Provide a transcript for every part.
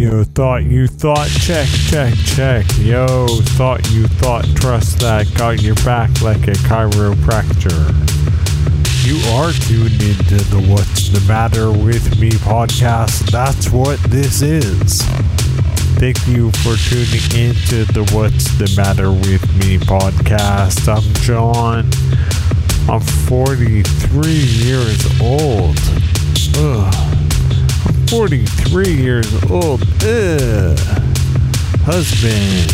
You thought, check, yo, thought, trust that, got your back like a chiropractor. You are tuned into the What's the Matter With Me podcast, that's what this is. Thank you for tuning into the What's the Matter With Me podcast. I'm John, I'm 43 years old. Ugh. 43 years old. Ugh. Husband.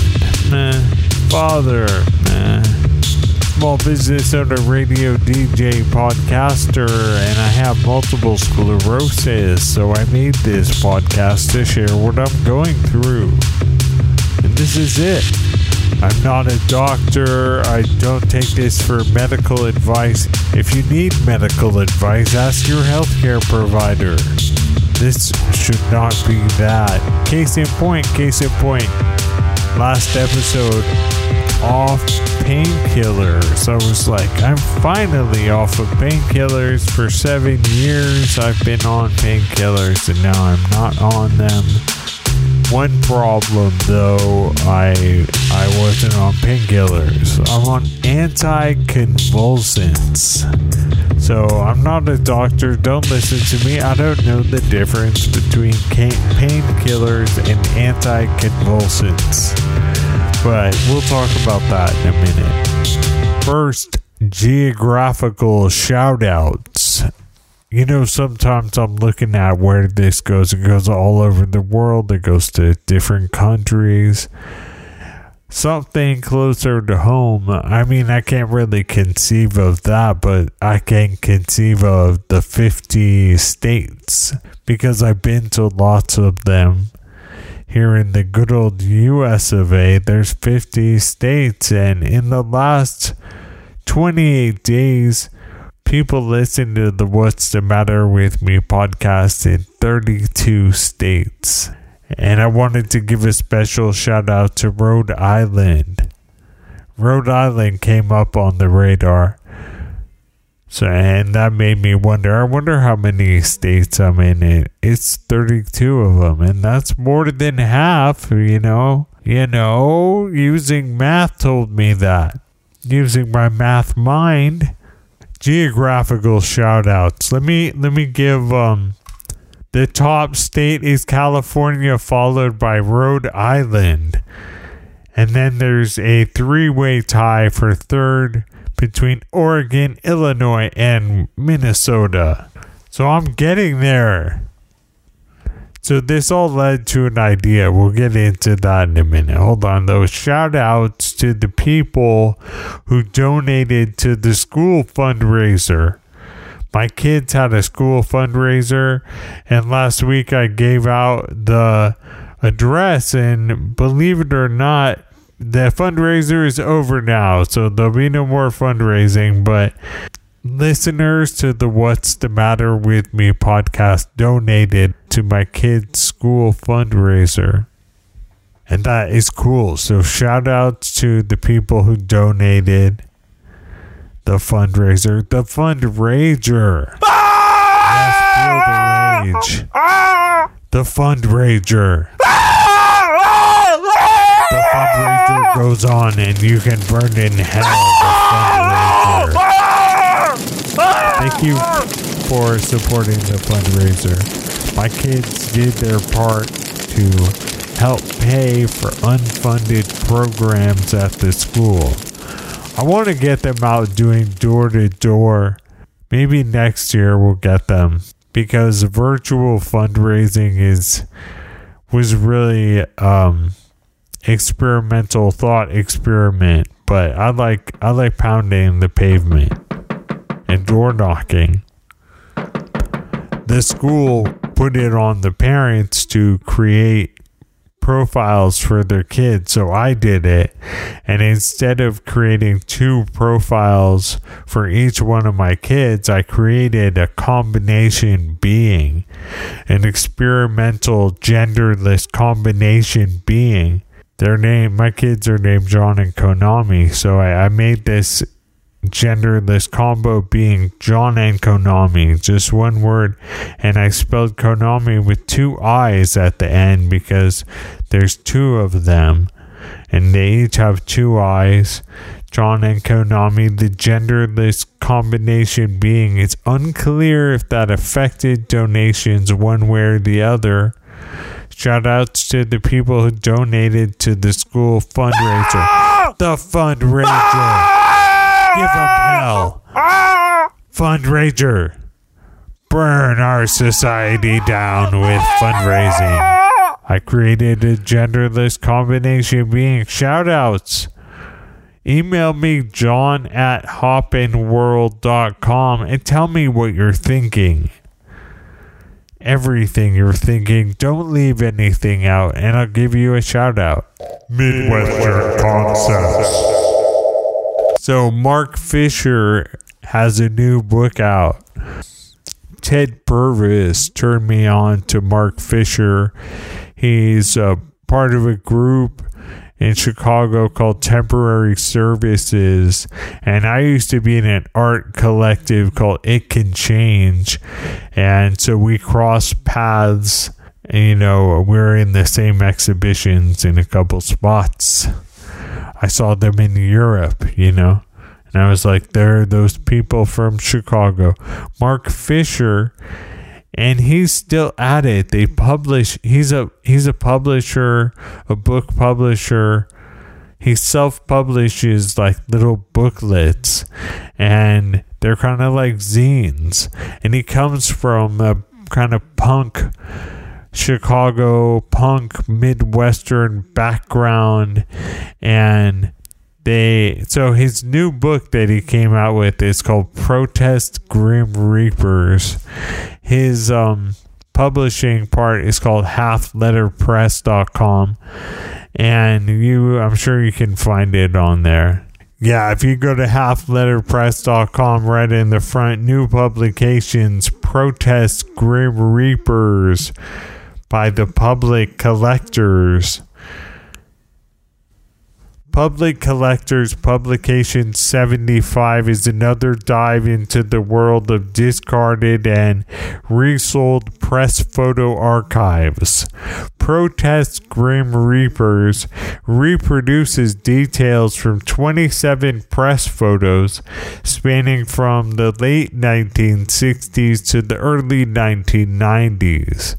Father. Small business owner, radio DJ, podcaster, and I have multiple sclerosis, so I made this podcast to share what I'm going through. And this is it. I'm not a doctor. I don't take this for medical advice. If you need medical advice, ask your healthcare provider. This should not be that. Case in point. Last episode, off painkillers. I was like, I'm finally off of painkillers. For 7 years, I've been on painkillers, and now I'm not on them. One problem, though, I wasn't on painkillers. I'm on anticonvulsants. So, I'm not a doctor, don't listen to me. I don't know the difference between painkillers and anticonvulsants. But we'll talk about that in a minute. First, geographical shoutouts. You know, sometimes I'm looking at where this goes. It goes all over the world. It goes to different countries. Something closer to home. I mean, I can't really conceive of that, but I can conceive of the 50 states because I've been to lots of them. Here in the good old US of A, there's 50 states, and in the last 28 days, people listen to the What's the Matter With Me podcast in 32 states. And I wanted to give a special shout out to Rhode Island. Rhode Island came up on the radar. So, and that made me wonder. I wonder how many states I'm in it. It's 32 of them. And that's more than half, you know. Using math told me that. Using my math mind. Geographical shout outs. Let me give... The top state is California, followed by Rhode Island. And then there's a three-way tie for third between Oregon, Illinois, and Minnesota. So I'm getting there. So this all led to an idea. We'll get into that in a minute. Hold on, though. Shout outs to the people who donated to the school fundraiser. My kids had a school fundraiser, and last week I gave out the address, and believe it or not, the fundraiser is over now, so there'll be no more fundraising, but listeners to the What's the Matter With Me podcast donated to my kids' school fundraiser. And that is cool, so shout out to the people who donated. The fundraiser. Ah! Yes, feel the rage. Ah! The fundraiser. Ah! The fundraiser goes on, and you can burn in hell. The fundraiser. Thank you for supporting the fundraiser. My kids did their part to help pay for unfunded programs at the school. I want to get them out doing door-to-door. Maybe next year we'll get them. Because virtual fundraising was really experimental thought experiment. But I like pounding the pavement and door knocking. The school put it on the parents to create profiles for their kids, so I did it, and instead of creating two profiles for each one of my kids, I created a combination being, an experimental genderless combination being. My kids are named John and Konami, so I made this genderless combo being John and Konami. Just one word, and I spelled Konami with two I's at the end because there's two of them and they each have two I's. John and Konami, the genderless combination being. It's unclear if that affected donations one way or the other. Shout outs to the people who donated to the school fundraiser. The fundraiser. Give them hell. Fundraiser. Burn our society down with fundraising. I created a genderless combination being. Shout outs. Email me, john@hopinworld.com, and tell me what you're thinking. Everything you're thinking. Don't leave anything out, and I'll give you a shout out. Midwestern Concepts. So Mark Fisher has a new book out. Ted Purvis turned me on to Mark Fisher. He's a part of a group in Chicago called Temporary Services, and I used to be in an art collective called It Can Change, and so we crossed paths, and, you know, we're in the same exhibitions in a couple spots. I saw them in Europe, you know, and I was like, there are those people from Chicago. Mark Fisher, and he's still at it. They publish. He's a publisher, a book publisher. He self-publishes like little booklets, and they're kind of like zines. And he comes from a kind of punk, Chicago punk Midwestern background, and so his new book that he came out with is called Protest Grim Reapers. His publishing part is called halfletterpress.com, and I'm sure you can find it on there. Yeah, if you go to halfletterpress.com, right in the front, new publications, Protest Grim Reapers by the Public Collectors. Public Collectors Publication 75 is another dive into the world of discarded and resold press photo archives. Protest Grim Reapers reproduces details from 27 press photos spanning from the late 1960s to the early 1990s.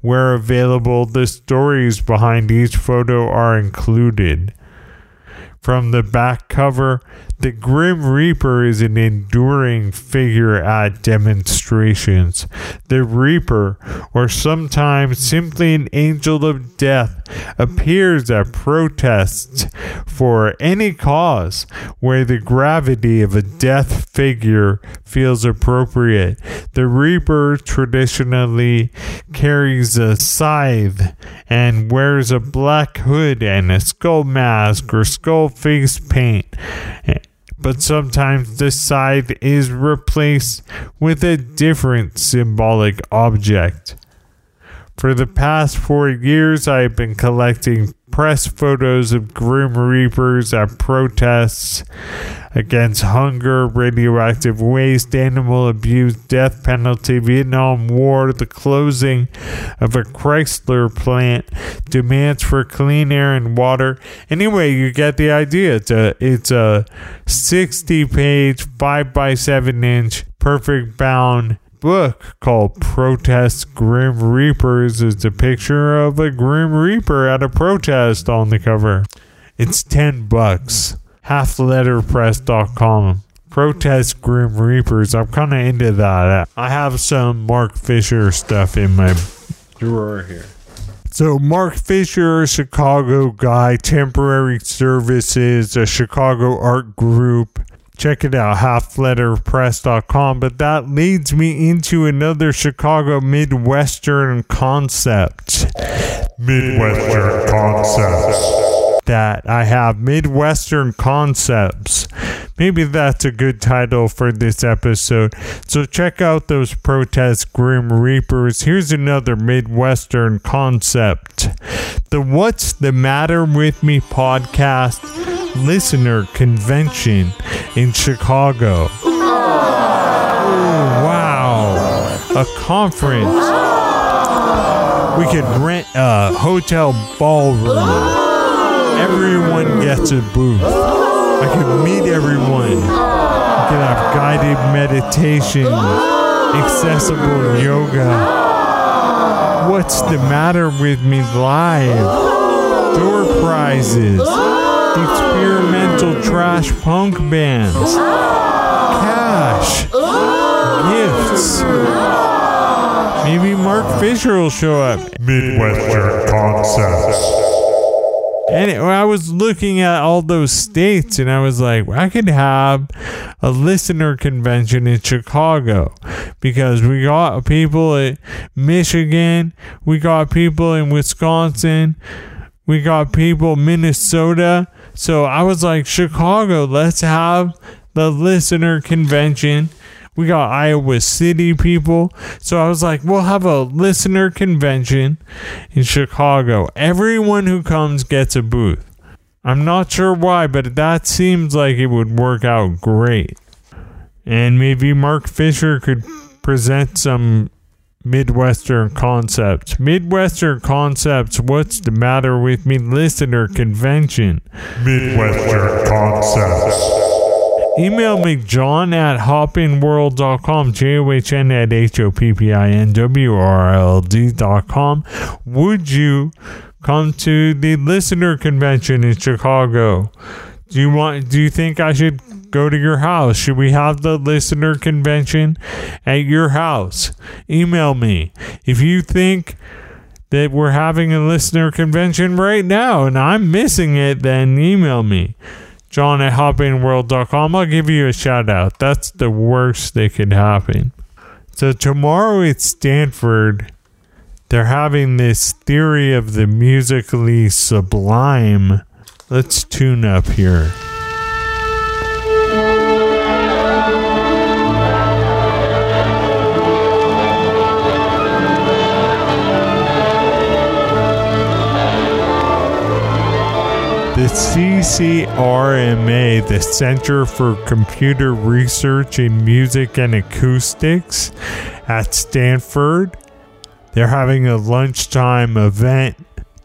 Where available, the stories behind each photo are included. From the back cover, the Grim Reaper is an enduring figure at demonstrations. The Reaper, or sometimes simply an angel of death, appears at protests for any cause where the gravity of a death figure feels appropriate. The Reaper traditionally carries a scythe and wears a black hood and a skull mask or skull face paint, but sometimes the scythe is replaced with a different symbolic object. For the past 4 years, I have been collecting press photos of Grim Reapers at protests against hunger, radioactive waste, animal abuse, death penalty, Vietnam War, the closing of a Chrysler plant, demands for clean air and water. Anyway, you get the idea. It's a 60-page, 5x7-inch, perfect bound book called Protest Grim Reapers. It's a picture of a Grim Reaper at a protest on the cover. It's $10. halfletterpress.com. Protest Grim Reapers. I'm kind of into that. I have some Mark Fisher stuff in my drawer here. So Mark Fisher, Chicago guy, Temporary Services, a Chicago art group. Check it out, halfletterpress.com. But that leads me into another Chicago Midwestern concept. Midwestern Concepts. That I have, Midwestern Concepts. Maybe that's a good title for this episode. So check out those Protest Grim Reapers. Here's another Midwestern concept. The What's the Matter With Me podcast listener convention in Chicago. Ooh, wow. A conference. We could rent a hotel ballroom. Everyone gets a booth. I could meet everyone. I could have guided meditation, accessible yoga. What's the matter with me live? Door prizes. Experimental trash punk bands. Cash. Gifts. Maybe Mark Fisher will show up. Midwestern Concepts. And I was looking at all those states and I was like, I could have a listener convention in Chicago because we got people in Michigan. We got people in Wisconsin. We got people in Minnesota. So I was like, Chicago, let's have the listener convention. We got Iowa City people. So I was like, we'll have a listener convention in Chicago. Everyone who comes gets a booth. I'm not sure why, but that seems like it would work out great. And maybe Mark Fisher could present some Midwestern Concepts. Midwestern Concepts, what's the matter with me? Listener convention. Midwestern Concepts. Email me, John at hoppinworld.com, John at hoppinwrld.com. Would you come to the listener convention in Chicago? Do you think I should go to your house? Should we have the listener convention at your house? Email me. If you think that we're having a listener convention right now and I'm missing it, then email me. John at hoppinworld.com. I'll give you a shout out. That's the worst that could happen. So tomorrow at Stanford, they're having this theory of the musically sublime. Let's tune up here. The CCRMA, the Center for Computer Research in Music and Acoustics at Stanford, they're having a lunchtime event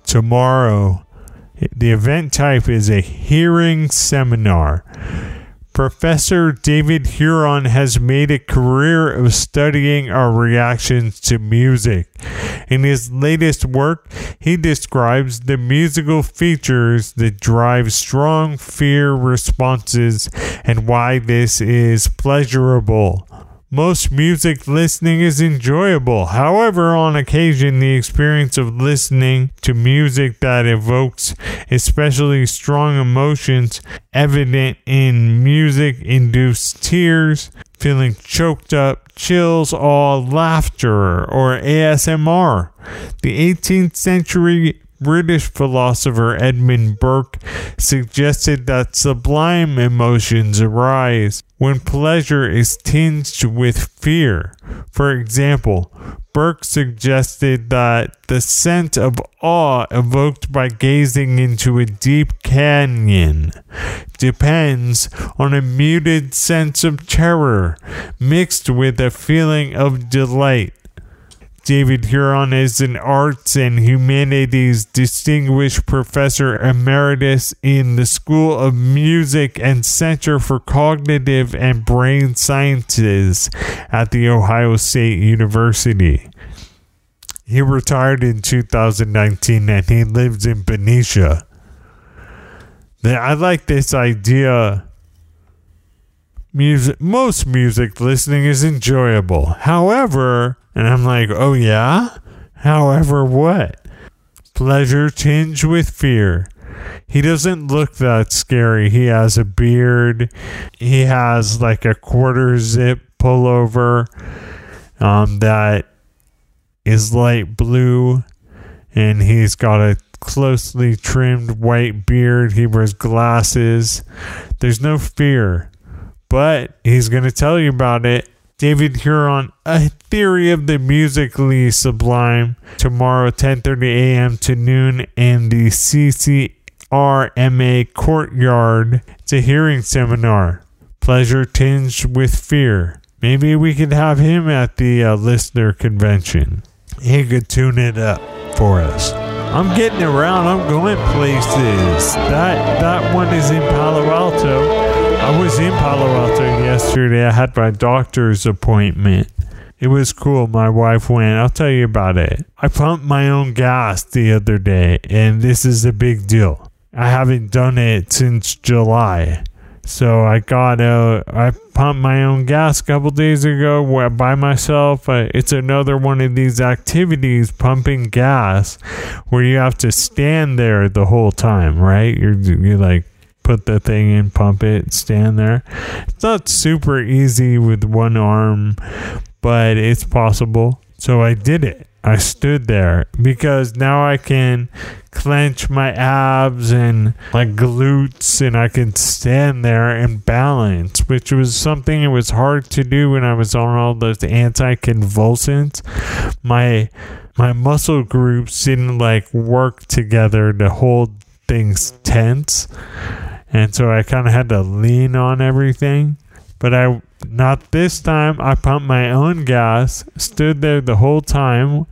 tomorrow. The event type is a hearing seminar. Professor David Huron has made a career of studying our reactions to music. In his latest work, he describes the musical features that drive strong fear responses and why this is pleasurable. Most music listening is enjoyable. However, on occasion, the experience of listening to music that evokes especially strong emotions, evident in music-induced tears, feeling choked up, chills, awe, laughter, or ASMR. The 18th century British philosopher Edmund Burke suggested that sublime emotions arise when pleasure is tinged with fear. For example, Burke suggested that the sense of awe evoked by gazing into a deep canyon depends on a muted sense of terror mixed with a feeling of delight. David Huron is an Arts and Humanities Distinguished Professor Emeritus in the School of Music and Center for Cognitive and Brain Sciences at The Ohio State University. He retired in 2019 and he lives in Benicia. I like this idea. Most music listening is enjoyable. However... And I'm like, oh yeah? However, what? Pleasure tinged with fear. He doesn't look that scary. He has a beard. He has like a quarter zip pullover that is light blue. And he's got a closely trimmed white beard. He wears glasses. There's no fear. But he's going to tell you about it. David Huron, A Theory of the Musically Sublime, tomorrow 10:30 a.m. to noon in the CCRMA Courtyard. It's a hearing seminar. pleasure tinged with fear. Maybe we could have him at the listener convention. He could tune it up for us. I'm getting around. I'm going places. That one is in Palo Alto. I was in Palo Alto yesterday. I had my doctor's appointment. It was cool. My wife went. I'll tell you about it. I pumped my own gas the other day, and this is a big deal. I haven't done it since July. So I pumped my own gas a couple days ago by myself. It's another one of these activities, pumping gas, where you have to stand there the whole time, right? You like put the thing in, pump it, stand there. It's not super easy with one arm, but it's possible. So I did it. I stood there because now I can clench my abs and my glutes, and I can stand there and balance, which was something that was hard to do when I was on all those anticonvulsants. My muscle groups didn't like work together to hold things tense, and so I kind of had to lean on everything. But not this time. I pumped my own gas, stood there the whole time.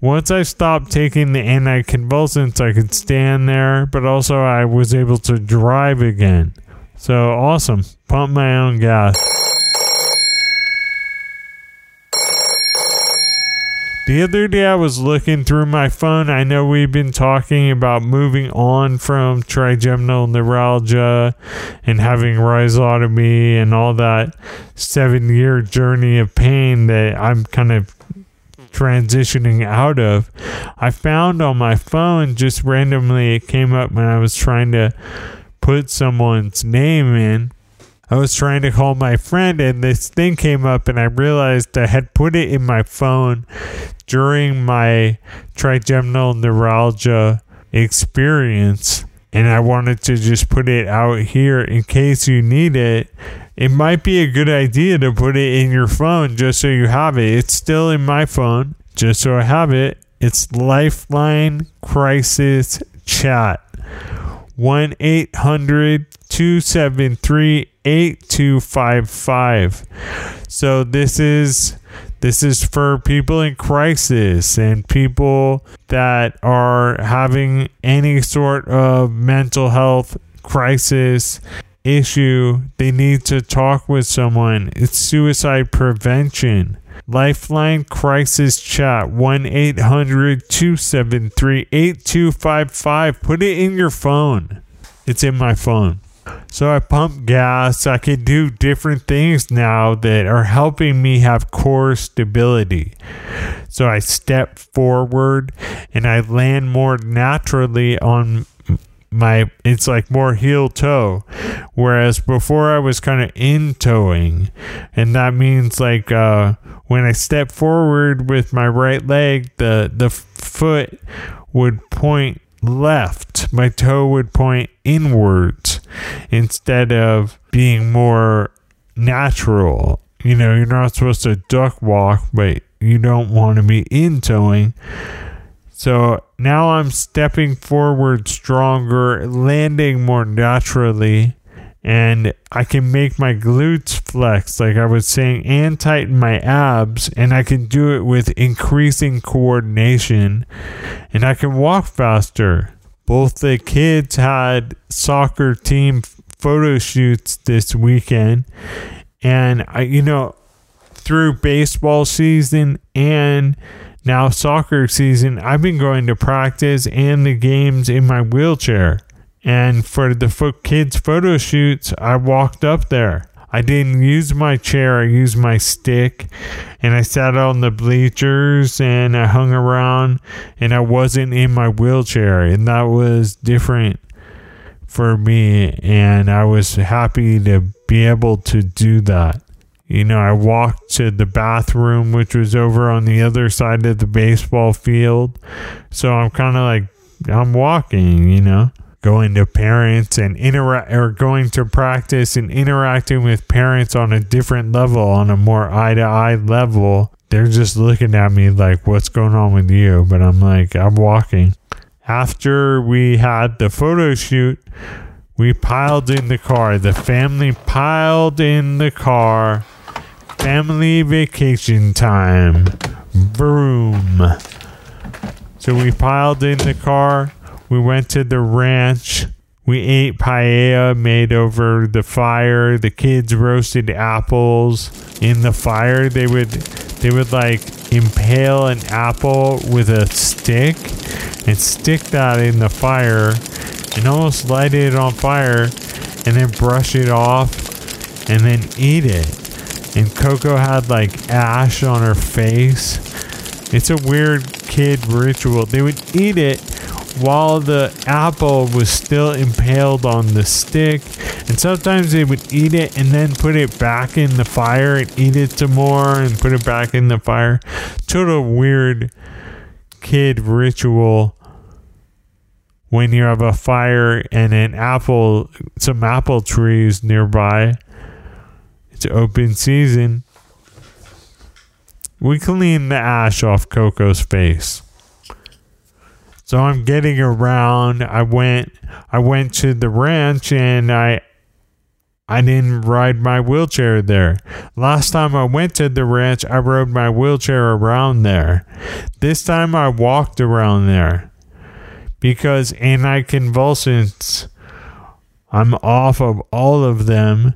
Once I stopped taking the anticonvulsants, I could stand there, but also I was able to drive again. So awesome. Pump my own gas. The other day I was looking through my phone. I know we've been talking about moving on from trigeminal neuralgia and having rhizotomy and all that 7-year journey of pain that I'm kind of transitioning out of. I found on my phone, just randomly, it came up when I was trying to put someone's name in. I was trying to call my friend and this thing came up, and I realized I had put it in my phone during my trigeminal neuralgia experience, and I wanted to just put it out here in case you need it. It might be a good idea to put it in your phone just so you have it. It's still in my phone, just so I have it. It's Lifeline Crisis Chat. 1-800-273-8255. So this is for people in crisis and people that are having any sort of mental health crisis issue. They need to talk with someone. It's suicide prevention. Lifeline Crisis Chat, 1-800-273-8255. Put it in your phone. It's in my phone. So I pump gas. I can do different things now that are helping me have core stability. So I step forward and I land more naturally on it's like more heel toe, whereas before I was kind of in toeing, and that means like when I step forward with my right leg, the foot would point left, my toe would point inwards instead of being more natural. You know, you're not supposed to duck walk, but you don't want to be in toeing. So now I'm stepping forward stronger, landing more naturally, and I can make my glutes flex, like I was saying, and tighten my abs, and I can do it with increasing coordination, and I can walk faster. Both the kids had soccer team photo shoots this weekend, and I through baseball season and now soccer season, I've been going to practice and the games in my wheelchair. And for the kids' photo shoots, I walked up there. I didn't use my chair. I used my stick. And I sat on the bleachers and I hung around. And I wasn't in my wheelchair. And that was different for me. And I was happy to be able to do that. You know, I walked to the bathroom, which was over on the other side of the baseball field. So I'm kind of like, I'm walking, going to parents and going to practice and interacting with parents on a different level, on a more eye-to-eye level. They're just looking at me like, what's going on with you? But I'm like, I'm walking. After we had the photo shoot, We piled in the car. The family piled in the car. Family vacation time. Vroom. So we piled in the car. We went to the ranch. We ate paella made over the fire. The kids roasted apples in the fire. They would like impale an apple with a stick and stick that in the fire and almost light it on fire and then brush it off and then eat it. And Coco had like ash on her face. It's a weird kid ritual. They would eat it while the apple was still impaled on the stick, and sometimes they would eat it and then put it back in the fire and eat it some more and put it back in the fire. Total weird kid ritual when you have a fire and an apple, some apple trees nearby. It's open season. We cleaned the ash off Coco's face. So I'm getting around. I went to the ranch and I didn't ride my wheelchair there. Last time I went to the ranch, I rode my wheelchair around there. This time I walked around there because anticonvulsants, I'm off of all of them,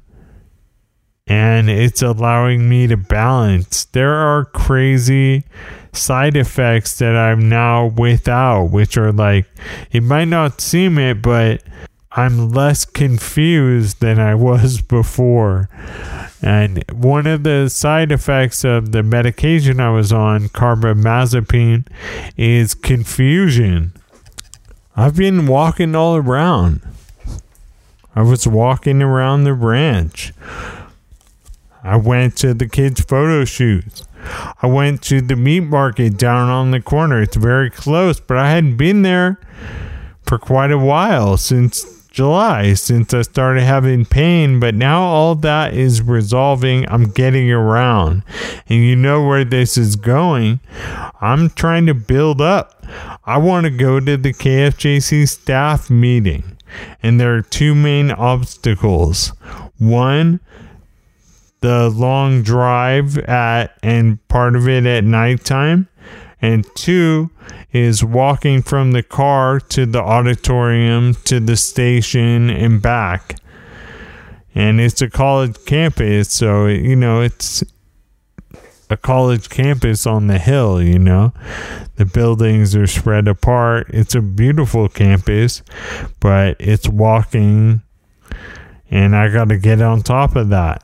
and it's allowing me to balance. There are crazy side effects that I'm now without, which are like, it might not seem it, but I'm less confused than I was before. And one of the side effects of the medication I was on, carbamazepine, is confusion. I've been walking all around. I was walking around the ranch. I went to the kids' photo shoots. I went to the meat market down on the corner. It's very close, but I hadn't been there for quite a while, since July, since I started having pain. But now all that is resolving. I'm getting around. And you know where this is going. I'm trying to build up. I want to go to the KFJC staff meeting. And there are two main obstacles. One, the long drive at, and part of it at nighttime. And two is walking from the car to the auditorium, to the station and back. And it's a college campus. So, you know, it's a college campus on the hill, you know, the buildings are spread apart. It's a beautiful campus, but it's walking and I got to get on top of that.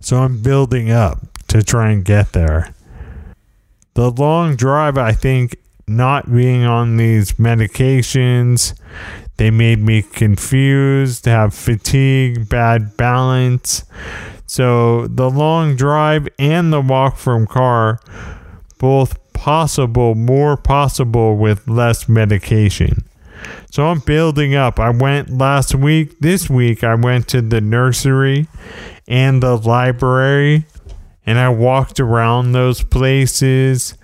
So I'm building up to try and get there. The long drive, I think, not being on these medications, they made me confused, have fatigue, bad balance. So the long drive and the walk from car, both possible, more possible with less medication. So I'm building up. I went last week. This week, I went to the nursery and the library, and I walked around those places,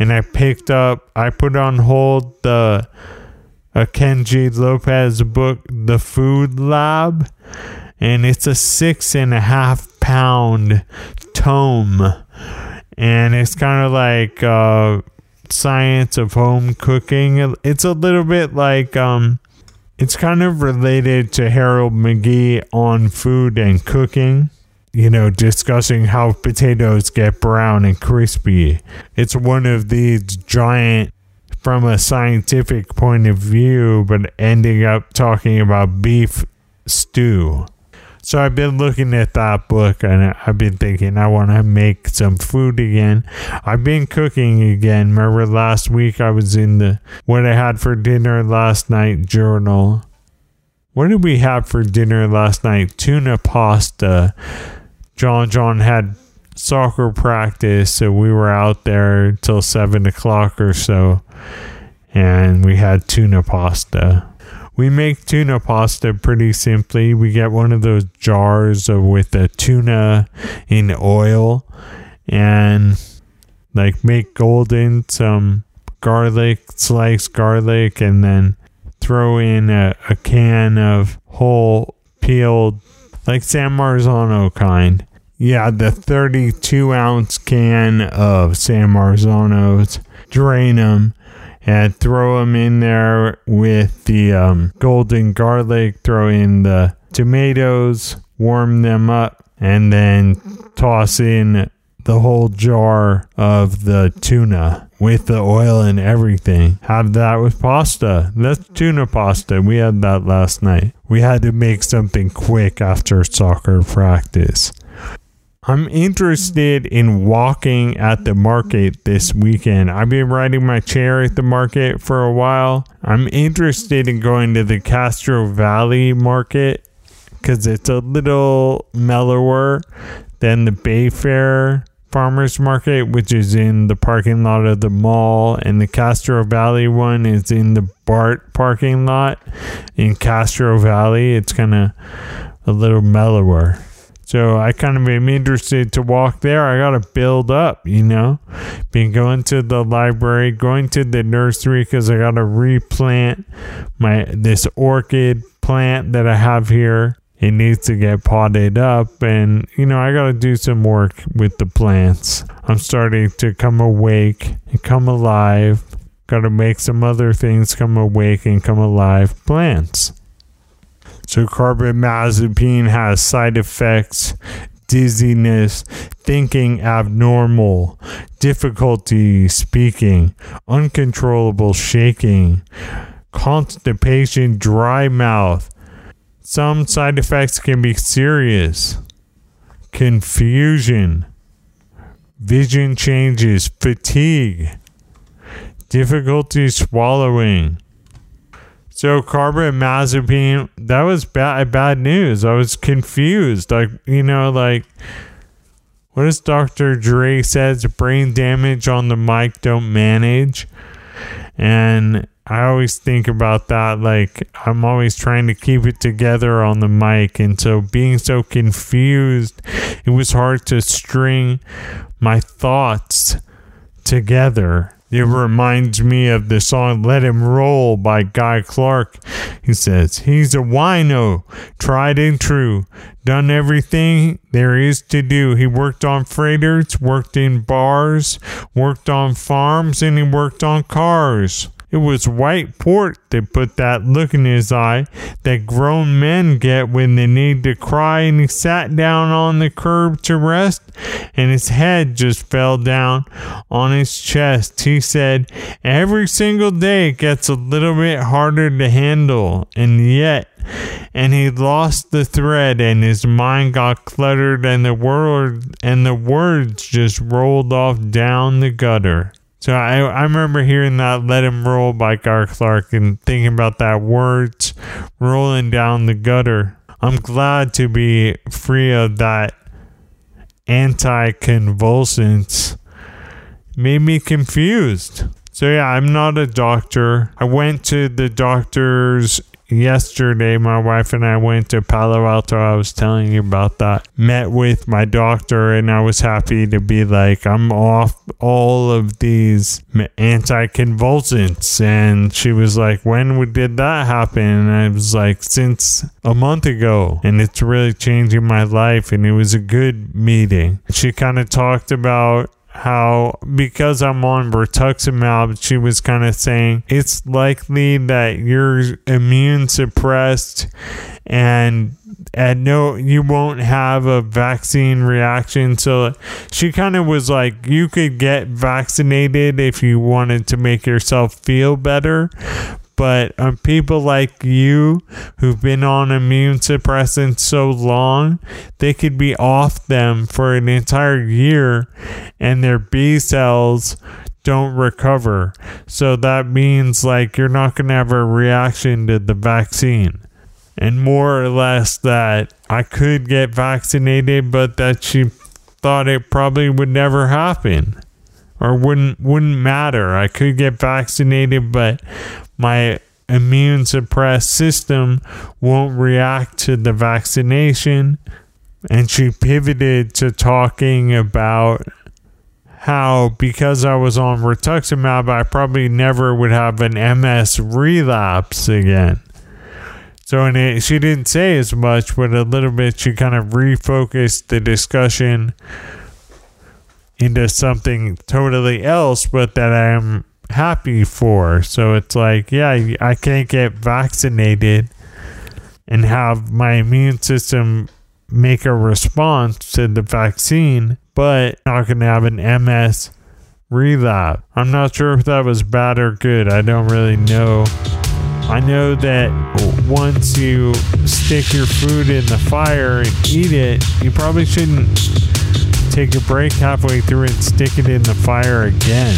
and I put on hold a Kenji Lopez book, The Food Lab, and it's a 6.5-pound tome, and it's kind of like Science of Home Cooking. It's a little bit like it's kind of related to Harold McGee on food and cooking, you know, discussing how potatoes get brown and crispy. It's one of these giant from a scientific point of view, but ending up talking about beef stew. So I've been looking at that book and I've been thinking I want to make some food again. I've been cooking again. Remember last week I was in the what I had for dinner last night journal. What did we have for dinner last night? Tuna pasta. John had soccer practice, so we were out there till 7 o'clock or so. And we had tuna pasta. We make tuna pasta pretty simply. We get one of those jars with the tuna in oil and like make golden some garlic, sliced garlic, and then throw in a can of whole peeled, like San Marzano kind. Yeah, the 32-ounce can of San Marzano's, drain them, and throw them in there with the golden garlic, throw in the tomatoes, warm them up, and then toss in the whole jar of the tuna with the oil and everything. Have that with pasta. That's tuna pasta. We had that last night. We had to make something quick after soccer practice. I'm interested in walking at the market this weekend. I've been riding my chair at the market for a while. I'm interested in going to the Castro Valley market because it's a little mellower than the Bayfair Farmers Market, which is in the parking lot of the mall, and the Castro Valley one is in the BART parking lot in Castro Valley. It's kind of a little mellower. So I kind of am interested to walk there. I got to build up, you know. Been going to the library, going to the nursery because I got to replant this orchid plant that I have here. It needs to get potted up, and, you know, I got to do some work with the plants. I'm starting to come awake and come alive. Got to make some other things come awake and come alive plants. So carbamazepine has side effects, dizziness, thinking abnormal, difficulty speaking, uncontrollable shaking, constipation, dry mouth. Some side effects can be serious. Confusion, vision changes, fatigue, difficulty swallowing. So carbamazepine, that was bad news. I was confused. What does Dr. Dre says? Brain damage on the mic don't manage. And I always think about that. Like, I'm always trying to keep it together on the mic. And so being so confused, it was hard to string my thoughts together. It reminds me of the song Let Him Roll by Guy Clark. He says, he's a wino, tried and true, done everything there is to do. He worked on freighters, worked in bars, worked on farms, and he worked on cars. It was white port that put that look in his eye that grown men get when they need to cry. And he sat down on the curb to rest, and his head just fell down on his chest. He said, every single day it gets a little bit harder to handle, and he lost the thread, and his mind got cluttered, and the words just rolled off down the gutter. So I remember hearing that Let Him Roll by Gar Clark and thinking about that words rolling down the gutter. I'm glad to be free of that anticonvulsants. Made me confused. So yeah, I'm not a doctor. I went to the doctor's yesterday. My wife and I went to Palo Alto. I was telling you about that. Met with my doctor, and I was happy to be like, I'm off all of these anticonvulsants. And she was like, when did that happen? And I was like, since a month ago. And it's really changing my life. And it was a good meeting. She kind of talked about how, because I'm on rituximab, she was kind of saying it's likely that you're immune suppressed and you won't have a vaccine reaction. So she kind of was like, you could get vaccinated if you wanted to make yourself feel better. But people like you who've been on immune suppressants so long, they could be off them for an entire year and their B cells don't recover. So that means like you're not going to have a reaction to the vaccine. And more or less that I could get vaccinated, but that she thought it probably would never happen or wouldn't matter. I could get vaccinated, but my immune suppressed system won't react to the vaccination. And she pivoted to talking about how because I was on rituximab, I probably never would have an MS relapse again. So she didn't say as much, but a little bit she kind of refocused the discussion into something totally else, but that I am happy for. So it's like, yeah, I can't get vaccinated and have my immune system make a response to the vaccine, but not going to have an MS relapse. I'm not sure if that was bad or good. I don't really know. I know that once you stick your food in the fire and eat it, you probably shouldn't take a break halfway through and stick it in the fire again.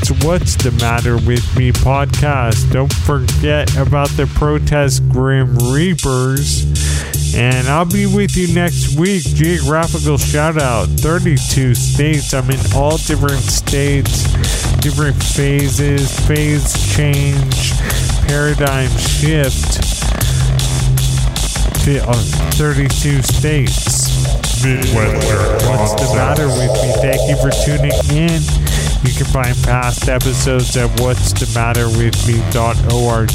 It's What's the Matter With Me podcast. Don't forget about the Protest Grim Reapers. And I'll be with you next week. Geographical shout out. 32 states. I'm in all different states, different phases, phase change, paradigm shift. 32 states. What's the matter with me? Thank you for tuning in. You can find past episodes at whatsthematterwithme.org,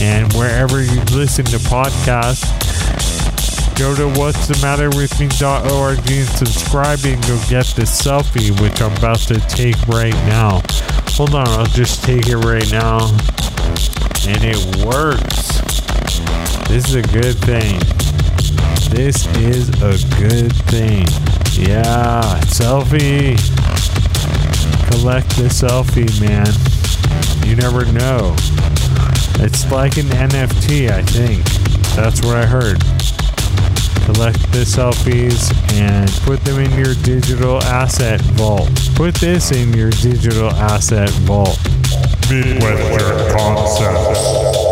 and wherever you listen to podcasts, go to whatsthematterwithme.org and subscribe, and go get the selfie, which I'm about to take right now. Hold on, I'll just take it right now. And it works. This is a good thing. This is a good thing. Yeah, selfie. Collect the selfie, man. You never know. It's like an NFT, I think. That's what I heard. Collect the selfies and put them in your digital asset vault. Put this in your digital asset vault. Beware concepts.